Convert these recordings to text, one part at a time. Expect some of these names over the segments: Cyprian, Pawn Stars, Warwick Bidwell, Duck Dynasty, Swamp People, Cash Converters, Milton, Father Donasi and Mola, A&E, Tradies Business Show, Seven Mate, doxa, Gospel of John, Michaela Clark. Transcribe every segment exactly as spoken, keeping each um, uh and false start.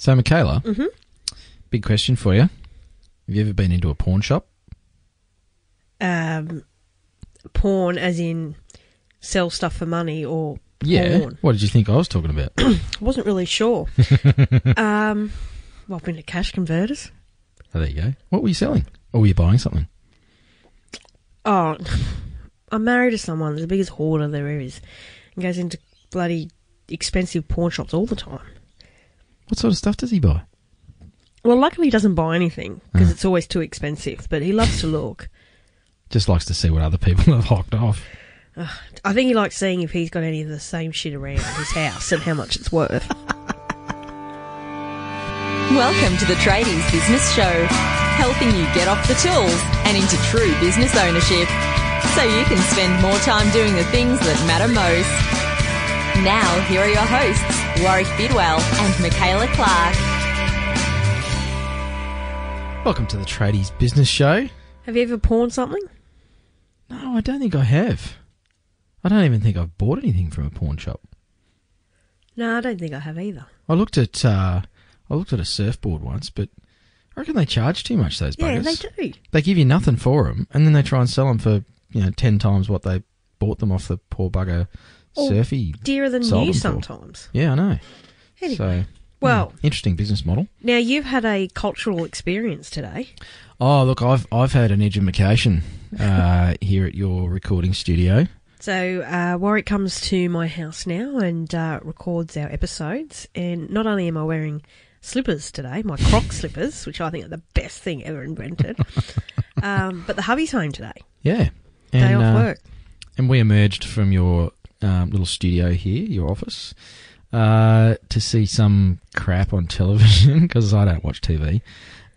So, Michaela, mm-hmm. big question for you. Have you ever been into a pawn shop? Um, pawn as in sell stuff for money or yeah. pawn? What did you think I was talking about? I wasn't really sure. um, well, I've been to Cash Converters. Oh, there you go. What were you selling? Or were you buying something? Oh, I'm married to someone that's the biggest hoarder there is and goes into bloody expensive pawn shops all the time. What sort of stuff does he buy? Well, luckily he doesn't buy anything because uh. it's always too expensive, but he loves to look. Just likes to see what other people have hocked off. Uh, I think he likes seeing if he's got any of the same shit around his house and how much it's worth. Welcome to the Tradies Business Show, helping you get off the tools and into true business ownership so you can spend more time doing the things that matter most. Now, here are your hosts, Warwick Bidwell and Michaela Clark. Welcome to the Tradies Business Show. Have you ever pawned something? No, I don't think I have. I don't even think I've bought anything from a pawn shop. No, I don't think I have either. I looked at uh, I looked at a surfboard once, but I reckon they charge too much, those buggers. Yeah, they do. They give you nothing for them, and then they try and sell them for, you know, ten times what they bought them off the poor bugger. Surfy, dearer than you sometimes. Yeah, I know. Anyway, so, well, yeah, interesting business model. Now you've had a cultural experience today. Oh, look, I've I've had an edumacation uh, here at your recording studio. So uh, Warwick comes to my house now and uh, records our episodes. And not only am I wearing slippers today, my Croc slippers, which I think are the best thing ever invented, um, but the hubby's home today. Yeah, and, day off uh, work. And we emerged from your. Um, little studio here, your office, uh, to see some crap on television because I don't watch T V.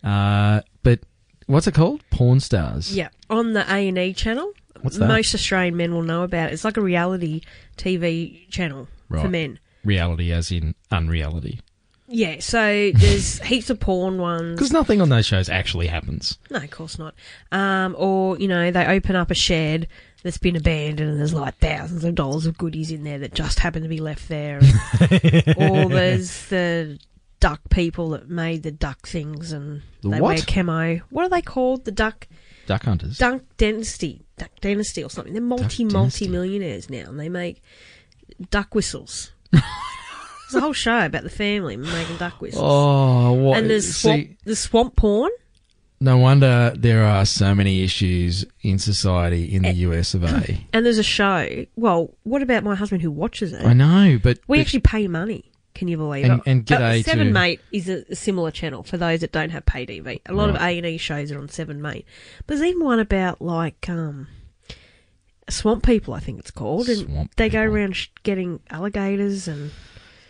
Uh, but what's it called? Pawn Stars. Yeah, on the A and E channel. What's that? Most Australian men will know about it. It's like a reality T V channel right. for men. Reality as in unreality. Yeah, so there's heaps of porn ones. Because nothing on those shows actually happens. No, of course not. Um, or, you know, they open up a shed that's been abandoned and there's like thousands of dollars of goodies in there that just happen to be left there. Or there's the duck people that made the duck things and the they what? wear camo. What are they called? The duck... Duck hunters. Duck Dynasty. Duck Dynasty or something. They're multi, multi-millionaires now and they make duck whistles. There's a whole show about the family making duck whistles. Oh, what? And there's swamp, see, there's swamp porn. No wonder there are so many issues in society in and, the U S of A. And there's a show. Well, what about my husband who watches it? I know, but... We but, actually pay money, can you believe and, it? And get A Seven to... Mate is a, a similar channel for those that don't have pay T V. A lot right. of A and E shows are on Seven Mate. But there's even one about, like... um. Swamp People, I think it's called. And swamp they people. go around sh- getting alligators and...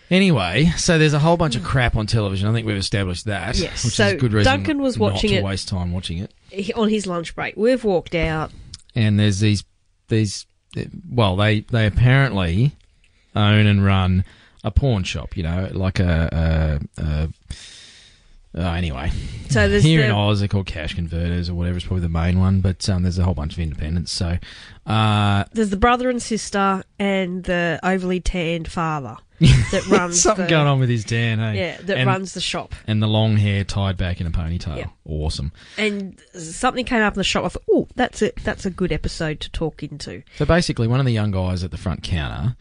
Anyway, so there's a whole bunch of crap on television. I think we've established that. Yes. Which so is a good reason Duncan was not watching to it, waste time watching it. On his lunch break. We've walked out. And there's these, these. well, they, they apparently own and run a pawn shop, you know, like a, a, a uh, anyway. So there's Here the, in Oz, they're called Cash Converters or whatever. It's probably the main one, but um, there's a whole bunch of independents. So uh, there's the brother and sister and the overly tanned father. That runs Something the, going on with his Dan, eh? Yeah, that and, runs the shop. And the long hair tied back in a ponytail. Yeah. Awesome. And something came up in the shop. I thought, oh, that's a, that's a good episode to talk into. So basically one of the young guys at the front counter,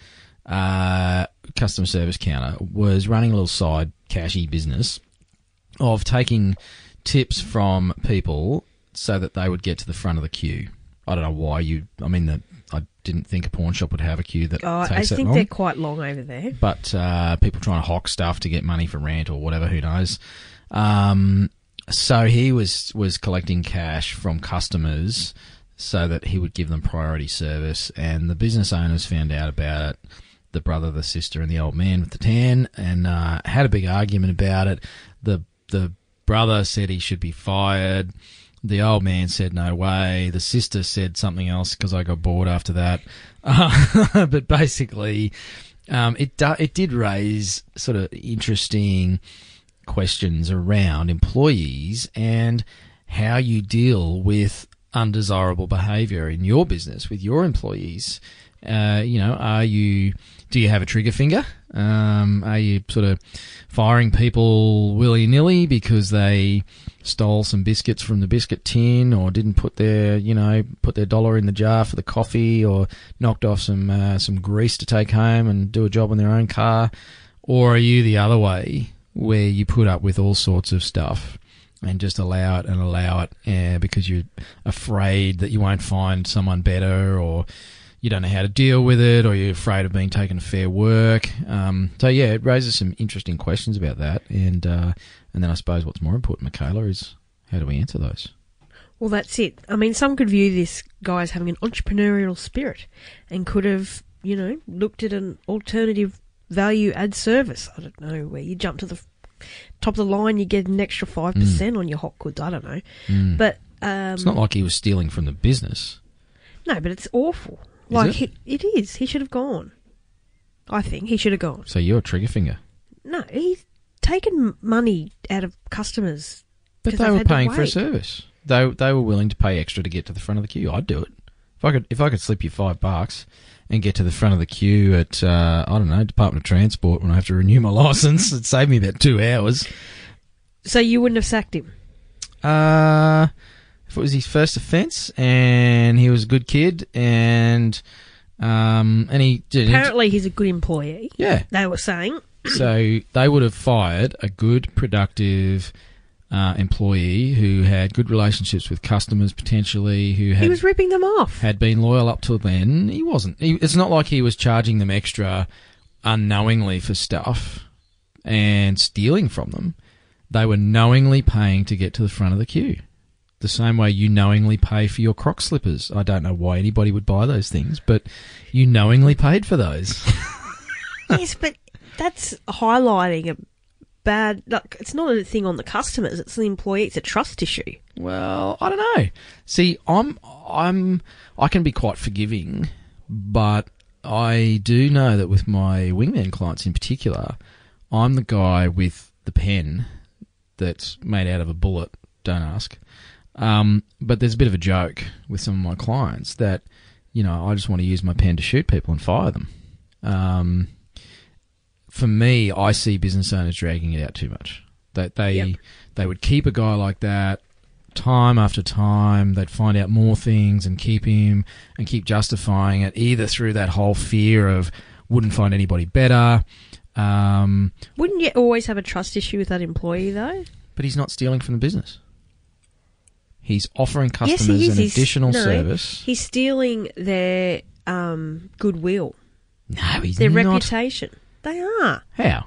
uh, customer service counter, was running a little side cashy business of taking tips from people so that they would get to the front of the queue. I don't know why you... I mean, the... I didn't think a pawn shop would have a queue that oh, takes that long. I think they're quite long over there. But uh, people trying to hock stuff to get money for rent or whatever, who knows. Um, so he was, was collecting cash from customers so that he would give them priority service. And the business owners found out about it, the brother, the sister, and the old man with the tan, and uh, had a big argument about it. The The brother said he should be fired. The old man said no way. The sister said something else because I got bored after that. Uh, but basically, um, it do, it did raise sort of interesting questions around employees and how you deal with undesirable behaviour in your business with your employees Uh, you know, are you? Do you have a trigger finger? Um, are you sort of firing people willy-nilly because they stole some biscuits from the biscuit tin, or didn't put their, you know, put their dollar in the jar for the coffee, or knocked off some uh, some grease to take home and do a job on their own car? Or are you the other way, where you put up with all sorts of stuff and just allow it and allow it uh, because you're afraid that you won't find someone better, or you don't know how to deal with it, or you're afraid of being taken to fair work? Um, so, yeah, it raises some interesting questions about that. And uh, and then I suppose what's more important, Michaela, is how do we answer those? Well, that's it. I mean, some could view this guy as having an entrepreneurial spirit and could have, you know, looked at an alternative value add service. I don't know, where you jump to the top of the line, you get an extra five percent mm. on your hot goods. I don't know. Mm. But um, it's not like he was stealing from the business. No, but it's awful. Is like, it? He, it is. He should have gone. I think he should have gone. So you're a trigger finger. No, he's taken money out of customers. But they were paying for a service. They they were willing to pay extra to get to the front of the queue. I'd do it. If I could, if I could slip you five bucks and get to the front of the queue at, uh, I don't know, Department of Transport when I have to renew my licence, it'd save me about two hours. So you wouldn't have sacked him? Uh, if it was his first offence and he was a good kid and um, and he didn't... Apparently he's a good employee. Yeah. They were saying. So they would have fired a good, productive Uh, employee who had good relationships with customers, potentially, who had... He was ripping them off. Had been loyal up till then. He wasn't. He, it's not like he was charging them extra unknowingly for stuff and stealing from them. They were knowingly paying to get to the front of the queue. The same way you knowingly pay for your Croc slippers. I don't know why anybody would buy those things, but you knowingly paid for those. Yes, but that's highlighting a bad, like, it's not a thing on the customers, it's the employee, it's a trust issue. Well, I don't know. See, I'm, I'm, I can be quite forgiving, but I do know that with my wingman clients in particular, I'm the guy with the pen that's made out of a bullet, don't ask. Um, but there's a bit of a joke with some of my clients that, you know, I just want to use my pen to shoot people and fire them. Um, For me, I see business owners dragging it out too much. That they yep. they would keep a guy like that time after time. They'd find out more things and keep him and keep justifying it, either through that whole fear of wouldn't find anybody better. Um, Wouldn't you always have a trust issue with that employee, though? But he's not stealing from the business. He's offering customers yes, he is. an he's, additional no, service. He's stealing their um, goodwill. No, he's their not. Their reputation. They are. How?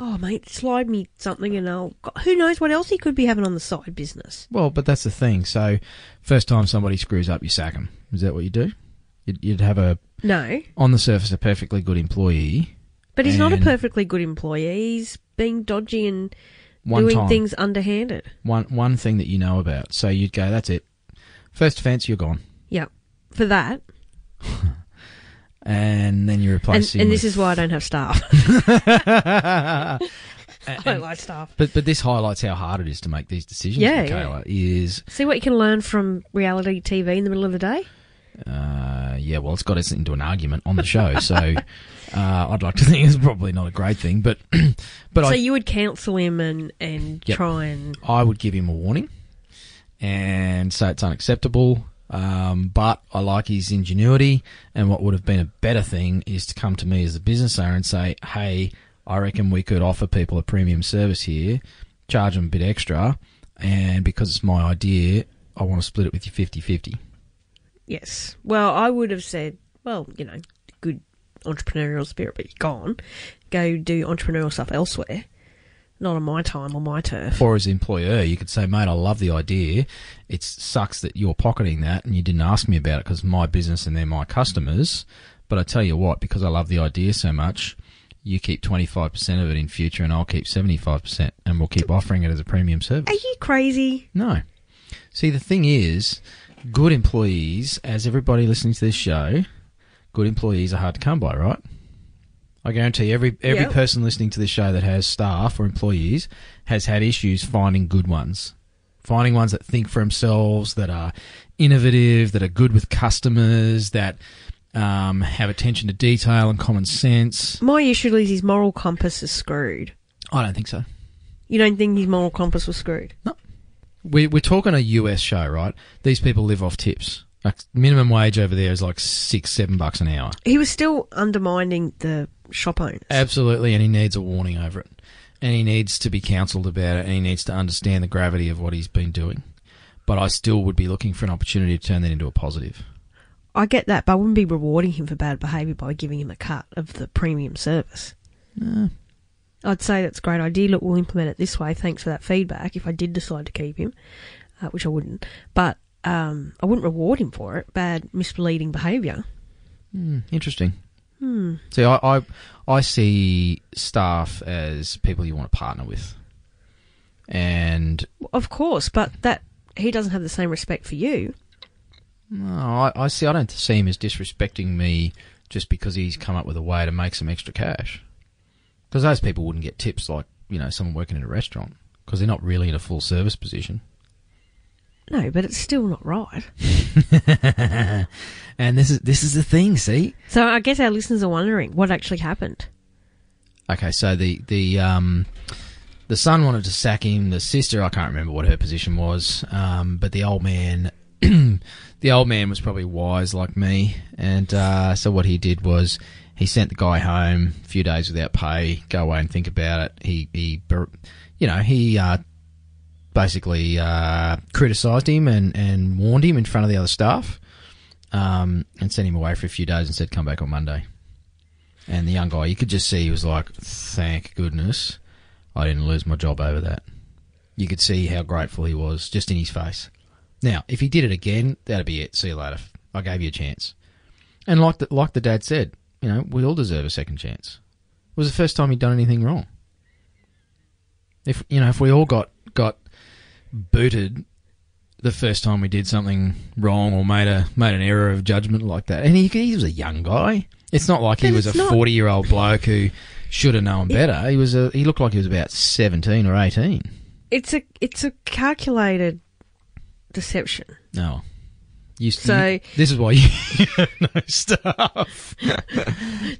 Oh, mate, slide me something and I'll... Who knows what else he could be having on the side business? Well, but that's the thing. So, first time somebody screws up, you sack them. Is that what you do? You'd, you'd have a... No. On the surface, a perfectly good employee. But he's not a perfectly good employee. He's being dodgy and doing time, things underhanded. One one thing that you know about. So, you'd go, that's it. First offence, you're gone. Yeah. For that... And then you replace him. And, and this is why I don't have staff. I don't and, like staff. But but this highlights how hard it is to make these decisions, yeah, Michaela. Yeah. Is See what you can learn from reality T V in the middle of the day? Uh, yeah, well, it's got us into an argument on the show, so uh, I'd like to think it's probably not a great thing. But but so I, you would counsel him and, and yep, try and... I would give him a warning and say it's unacceptable. Um, but I like his ingenuity, and what would have been a better thing is to come to me as a business owner and say, hey, I reckon we could offer people a premium service here, charge them a bit extra, and because it's my idea, I want to split it with you fifty fifty. Yes. Well, I would have said, well, you know, good entrepreneurial spirit, but you're gone. Go do entrepreneurial stuff elsewhere. Not on my time or my turf. Or as an employer, you could say, mate, I love the idea. It sucks that you're pocketing that and you didn't ask me about it because my business and they're my customers. But I tell you what, because I love the idea so much, you keep twenty-five percent of it in future and I'll keep seventy-five percent and we'll keep offering it as a premium service. Are you crazy? No. See, the thing is, good employees, as everybody listening to this show, good employees are hard to come by, right? I guarantee every every yep. person listening to this show that has staff or employees has had issues finding good ones, finding ones that think for themselves, that are innovative, that are good with customers, that um, have attention to detail and common sense. My issue is his moral compass is screwed. I don't think so. You don't think his moral compass was screwed? No. We're, we're talking a U S show, right? These people live off tips. Like minimum wage over there is like six, seven bucks an hour. He was still undermining the shop owners. Absolutely, and he needs a warning over it. And he needs to be counselled about it, and he needs to understand the gravity of what he's been doing. But I still would be looking for an opportunity to turn that into a positive. I get that, but I wouldn't be rewarding him for bad behaviour by giving him a cut of the premium service. No. I'd say that's a great idea. Look, we'll implement it this way. Thanks for that feedback, if I did decide to keep him, uh, which I wouldn't. But um, I wouldn't reward him for it. Bad, misleading behaviour. Mm, interesting. Hmm. See, I, I I see staff as people you want to partner with. And of course, but that he doesn't have the same respect for you. No, I, I see. I don't see him as disrespecting me just because he's come up with a way to make some extra cash. Because those people wouldn't get tips like, you know, someone working in a restaurant because they're not really in a full service position. No, but it's still not right. And this is this is the thing, see? So I guess our listeners are wondering what actually happened. Okay, so the the um, the son wanted to sack him. The sister, I can't remember what her position was, um, but the old man, the old man was probably wise like me, and uh, so what he did was. He sent the guy home a few days without pay, go away and think about it. He, he you know, he uh, basically uh, criticised him and, and warned him in front of the other staff um, and sent him away for a few days and said, come back on Monday. And the young guy, you could just see he was like, thank goodness I didn't lose my job over that. You could see how grateful he was just in his face. Now, if he did it again, that'd be it. See you later. I gave you a chance. And like the, like the dad said, you know, we all deserve a second chance. It was the first time he'd done anything wrong. If you know, if we all got got booted the first time we did something wrong or made a made an error of judgment like that, and he, he was a young guy. It's not like he was a forty-year-old bloke who should have known better. He was a he looked like he was about seventeen or eighteen. It's a it's a calculated deception. No. You, so you, this is why you know stuff,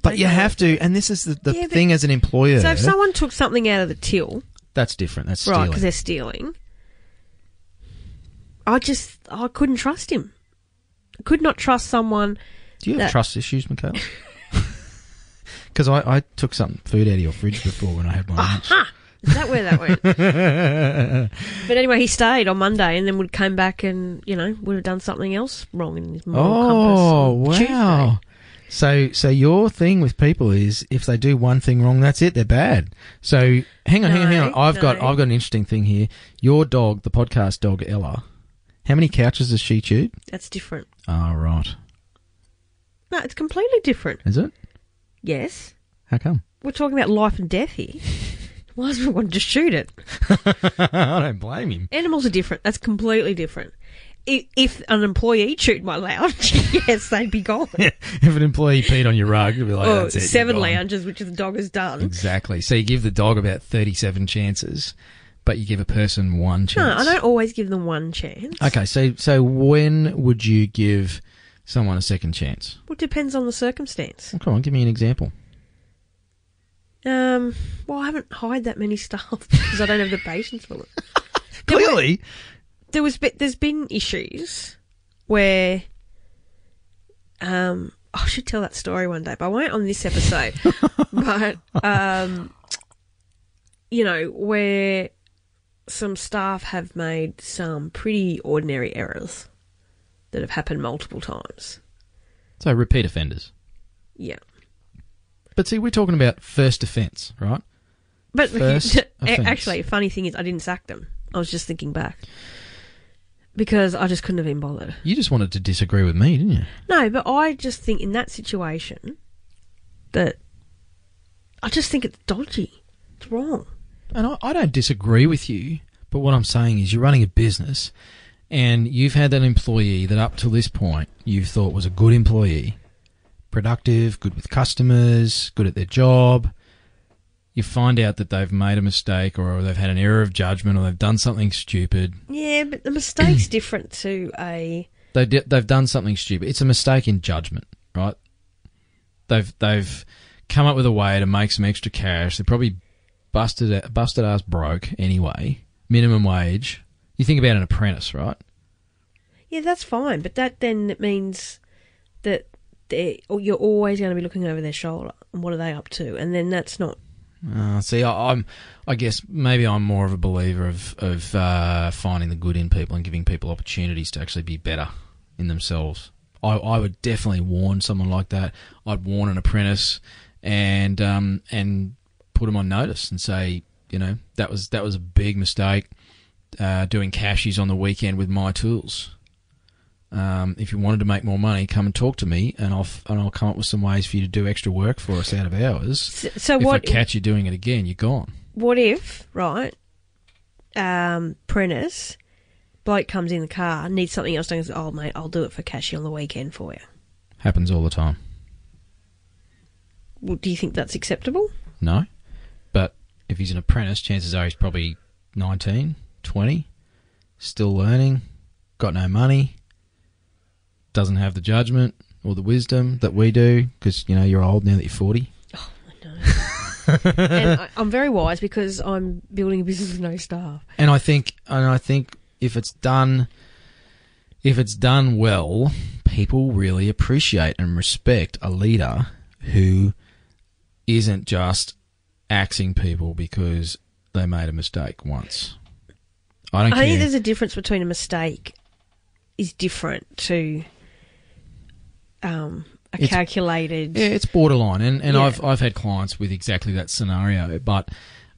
but you have to. And this is the, the yeah, thing as an employer. So if someone took something out of the till, that's different. That's right, because they're stealing. I just I couldn't trust him. I could not trust someone. Do you have that... trust issues, Michaela? Because I, I took some food out of your fridge before when I had my lunch. Uh-huh. Is that where that went? But anyway, he stayed on Monday and then would come back and, you know, would have done something else wrong in his moral compass. Oh, wow. Tuesday. So so your thing with people is if they do one thing wrong, that's it, they're bad. So hang on, no, hang on, hang on. I've no. got I've got an interesting thing here. Your dog, the podcast dog Ella, how many couches has she chewed? That's different. Oh, right. No, it's completely different. Is it? Yes. How come? We're talking about life and death here. Why does everyone just shoot it? I don't blame him. Animals are different. That's completely different. If, if an employee chewed my lounge, yes, they'd be gone. Yeah. If an employee peed on your rug, you'd be like, oh, that's it, seven lounges, which the dog has done. Exactly. So you give the dog about thirty-seven chances, but you give a person one chance. No, I don't always give them one chance. Okay, so, so when would you give someone a second chance? Well, it depends on the circumstance. Well, come on, give me an example. Um, well, I haven't hired that many staff because I don't have the patience for it. Clearly. There was, there was, there's been issues where, um, I should tell that story one day, but I won't on this episode. But, um, you know, where some staff have made some pretty ordinary errors that have happened multiple times. So repeat offenders. Yeah. But see, we're talking about first offence, right? But first actually, the funny thing is I didn't sack them. I was just thinking back because I just couldn't have been bothered. You just wanted to disagree with me, didn't you? No, but I just think in that situation that I just think it's dodgy. It's wrong. And I, I don't disagree with you, but what I'm saying is you're running a business and you've had an employee that up to this point you thought was a good employee. Productive, good with customers, good at their job. You find out that they've made a mistake or they've had an error of judgment or they've done something stupid. Yeah, but the mistake's different to a... They d- they've done something stupid. It's a mistake in judgment, right? They've they've come up with a way to make some extra cash. They're probably busted busted ass broke anyway. Minimum wage. You think about an apprentice, right? Yeah, that's fine, but that then means that they're, you're always going to be looking over their shoulder. And what are they up to? And then that's not. Uh, see, I, I'm. I guess maybe I'm more of a believer of of uh, finding the good in people and giving people opportunities to actually be better in themselves. I, I would definitely warn someone like that. I'd warn an apprentice and um, and put them on notice and say, you know, that was that was a big mistake uh, doing cashies on the weekend with my tools. Um, if you wanted to make more money, come and talk to me, and I'll and I'll come up with some ways for you to do extra work for us out of hours. So, so if what I catch if, you doing it again, you're gone. What if, right? Um, apprentice bloke comes in the car, needs something else, and says, "Oh mate, I'll do it for cashy on the weekend for you." Happens all the time. Well, do you think that's acceptable? No, but if he's an apprentice, chances are he's probably nineteen, twenty, still learning, got no money. Doesn't have the judgment or the wisdom that we do because, you know, you're old now that you're forty. Oh, I know. And I, I'm very wise because I'm building a business with no staff. And I think and I think if it's done if it's done well, people really appreciate and respect a leader who isn't just axing people because they made a mistake once. I don't I care. think there's a difference between a mistake is different to... Um, a it's, calculated. Yeah, it's borderline, and and yeah. I've I've had clients with exactly that scenario. But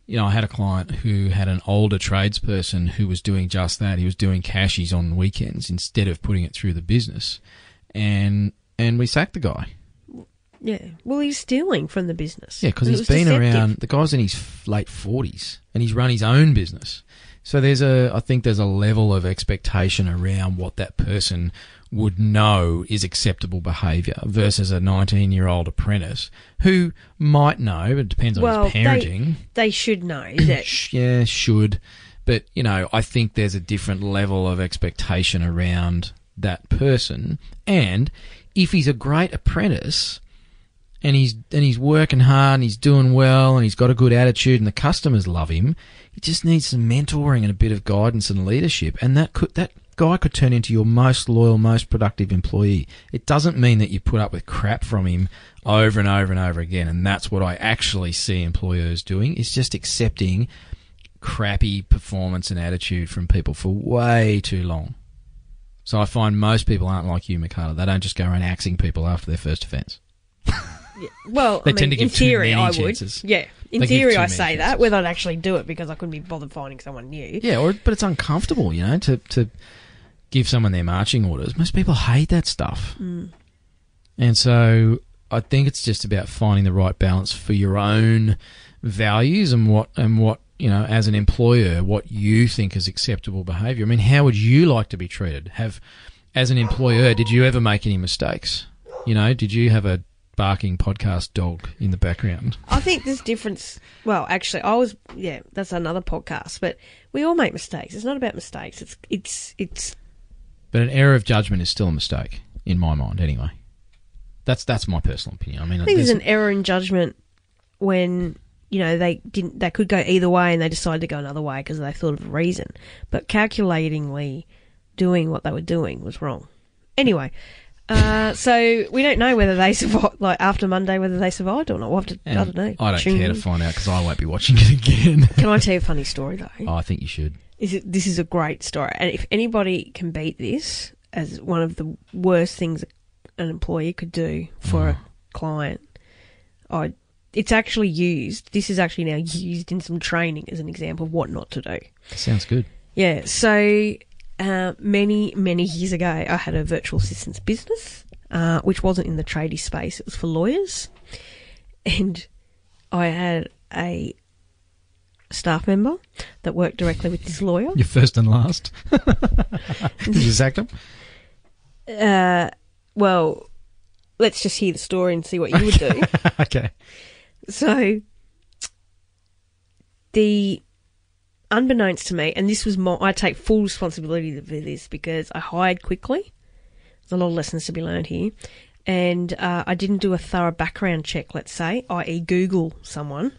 you know, I had a client who had an older tradesperson who was doing just that. He was doing cashies on weekends instead of putting it through the business, and and we sacked the guy. Yeah, well, he's stealing from the business. Yeah, because he's been deceptive. around. The guy's in his late forties, and he's run his own business. So there's a, I think there's a level of expectation around what that person would know is acceptable behaviour versus a nineteen-year-old apprentice who might know, but it depends on well, his parenting. They, they should know that. Yeah, should. But, you know, I think there's a different level of expectation around that person. And if he's a great apprentice and he's and he's working hard and he's doing well and he's got a good attitude and the customers love him, he just needs some mentoring and a bit of guidance and leadership. And that could that guy could turn into your most loyal, most productive employee. It doesn't mean that you put up with crap from him over and over and over again. And that's what I actually see employers doing, is just accepting crappy performance and attitude from people for way too long. So I find most people aren't like you, Michaela. They don't just go around axing people after their first offence. Yeah. Well, they I tend mean, to give in theory, I would. Chances. Yeah, in they theory, I say chances. that whether I'd actually do it because I couldn't be bothered finding someone new. Yeah, or but it's uncomfortable, you know, to to give someone their marching orders. Most people hate that stuff, mm. and so I think it's just about finding the right balance for your own values and what and what you know as an employer, what you think is acceptable behaviour. I mean, how would you like to be treated? Have as an employer, did you ever make any mistakes? You know, did you have a barking podcast dog in the background? I think there's difference. Well, actually, I was yeah. That's another podcast. But we all make mistakes. It's not about mistakes. It's it's it's. But an error of judgment is still a mistake in my mind, anyway. That's that's my personal opinion. I mean, I think there's, there's an error in judgment when you know they didn't. They could go either way, and they decided to go another way because they thought of a reason. But calculatingly doing what they were doing was wrong. Anyway. Uh, so we don't know whether they survived, like after Monday, whether they survived or not. We'll have to, and I don't know. I don't Tune care in. to find out because I won't be watching it again. Can I tell you a funny story though? Oh, I think you should. This is, this is a great story. And if anybody can beat this as one of the worst things an employee could do for oh. a client, I, it's actually used. This is actually now used in some training as an example of what not to do. Sounds good. Yeah. So... Uh, many, many years ago, I had a virtual assistants business, uh, which wasn't in the tradie space. It was for lawyers. And I had a staff member that worked directly with this lawyer. Your first and last. Did you sack him? Uh, well, let's just hear the story and see what you would do. Okay. So, the... unbeknownst to me, and this was my, I take full responsibility for this because I hired quickly. There's a lot of lessons to be learned here. and uh, I didn't do a thorough background check, let's say, that is Google someone,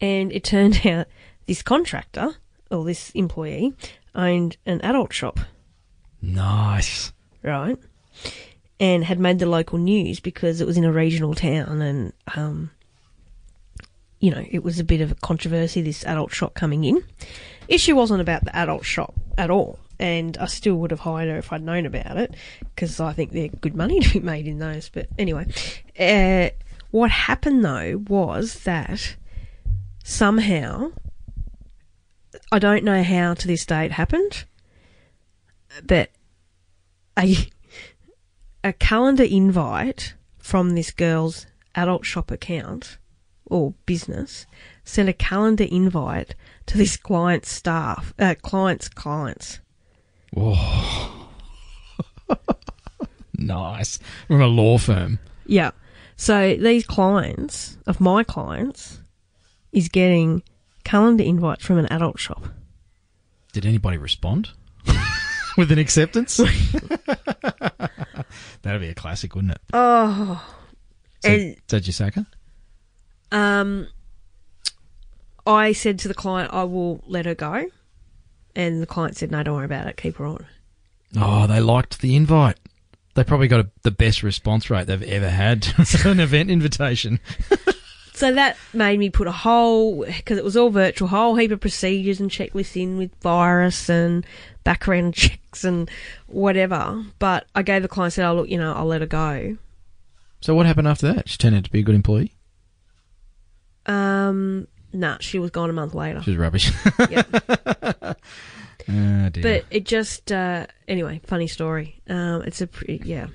and it turned out this contractor or this employee owned an adult shop. Nice. Right. And had made the local news because it was in a regional town and, um, you know, it was a bit of a controversy, this adult shop coming in. Issue wasn't about the adult shop at all, and I still would have hired her if I'd known about it because I think they're good money to be made in those. But anyway, uh, what happened, though, was that somehow, I don't know how to this day it happened, but a, a calendar invite from this girl's adult shop account or business sent a calendar invite to this client's staff, uh, client's clients. Whoa. Nice. From a law firm. Yeah. So these clients, of my clients, is getting calendar invites from an adult shop. Did anybody respond? With an acceptance? That'd be a classic, wouldn't it? Oh. So, and, is that your sacker? Um, I said to the client, I will let her go. And the client said, no, don't worry about it. Keep her on. Oh, they liked the invite. They probably got a, the best response rate they've ever had to an event invitation. So that made me put a whole, because it was all virtual, whole heap of procedures and checklists in with virus and background checks and whatever. But I gave the client, said, oh, look, you know, I'll let her go. So what happened after that? She turned out to be a good employee? Um, nah, she was gone a month later. She was rubbish. Yeah. Oh, dear. But it just, uh, anyway, funny story. Um, it's a pretty, yeah.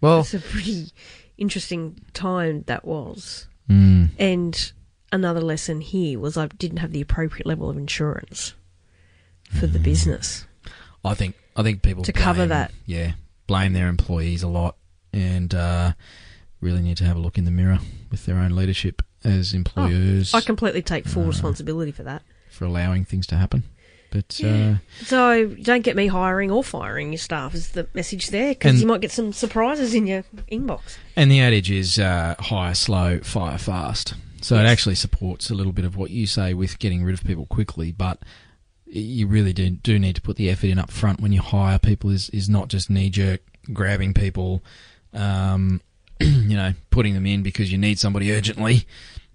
Well, it's a pretty interesting time that was. Mm. And another lesson here was I didn't have the appropriate level of insurance for mm. the business. I think I think people to blame, cover that, yeah, blame their employees a lot, and uh, really need to have a look in the mirror with their own leadership as employers. Oh, I completely take full uh, responsibility for that, for allowing things to happen. But yeah. uh, so don't get me hiring or firing your staff is the message there, because you might get some surprises in your inbox. And the adage is uh, hire slow, fire fast. So yes. It actually supports a little bit of what you say with getting rid of people quickly, but you really do, do need to put the effort in up front when you hire people, is, is not just knee-jerk grabbing people, um, you know, putting them in because you need somebody urgently.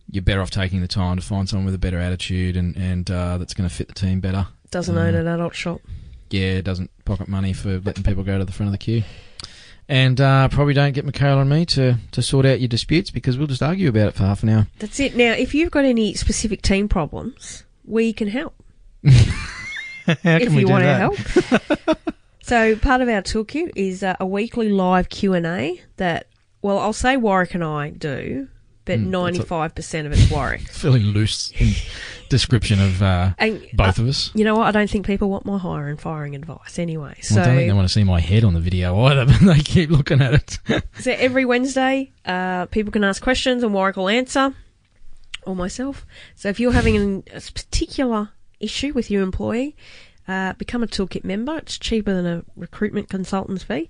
You're better off taking the time to find someone with a better attitude and, and uh, that's going to fit the team better. Doesn't own an adult shop. Yeah, doesn't pocket money for letting people go to the front of the queue. And uh, probably don't get Michaela and me to, to sort out your disputes, because we'll just argue about it for half an hour. That's it. Now, if you've got any specific team problems, we can help. How can if we you do want that? Our help. So part of our toolkit is uh, a weekly live Q and A that, well, I'll say Warwick and I do, but ninety-five percent of it's Warwick. Fairly loose in description of uh, and, both uh, of us. You know what? I don't think people want my hiring and firing advice anyway. So well, I don't think they want to see my head on the video either, but they keep looking at it. So every Wednesday, uh, people can ask questions and Warwick will answer, or myself. So if you're having a particular issue with your employee, uh, become a Toolkit member. It's cheaper than a recruitment consultant's fee,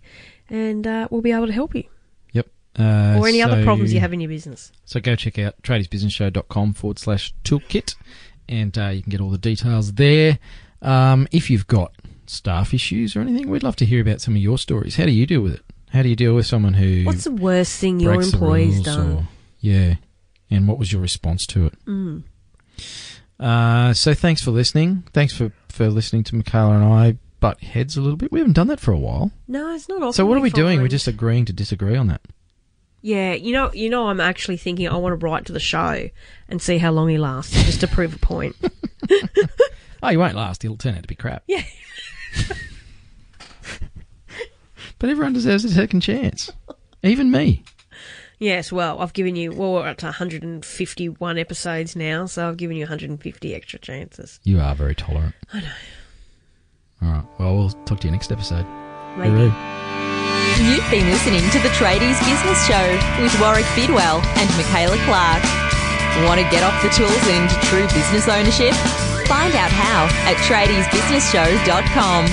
and uh, we'll be able to help you. Uh, or any so, other problems you have in your business. So go check out tradies business show dot com forward slash toolkit, and uh, you can get all the details there. Um, if you've got staff issues or anything, we'd love to hear about some of your stories. How do you deal with it? How do you deal with someone who... What's the worst thing your employee's done? Or, yeah, and what was your response to it? Mm. Uh, so thanks for listening. Thanks for, for listening to Michaela and I butt heads a little bit. We haven't done that for a while. No, it's not often. So what are we doing? Friends. We're just agreeing to disagree on that. Yeah, you know, you know, I'm actually thinking I want to write to the show and see how long he lasts, just to prove a point. Oh, he won't last. He'll turn out to be crap. Yeah. But everyone deserves a second chance, even me. Yes, well, I've given you, well, we're up to one hundred fifty-one episodes now, so I've given you one hundred fifty extra chances. You are very tolerant. I know. All right, well, we'll talk to you next episode. Maybe. Hooroo. You've been listening to the Tradies Business Show with Warwick Bidwell and Michaela Clark. Want to get off the tools and into true business ownership? Find out how at tradies business show dot com.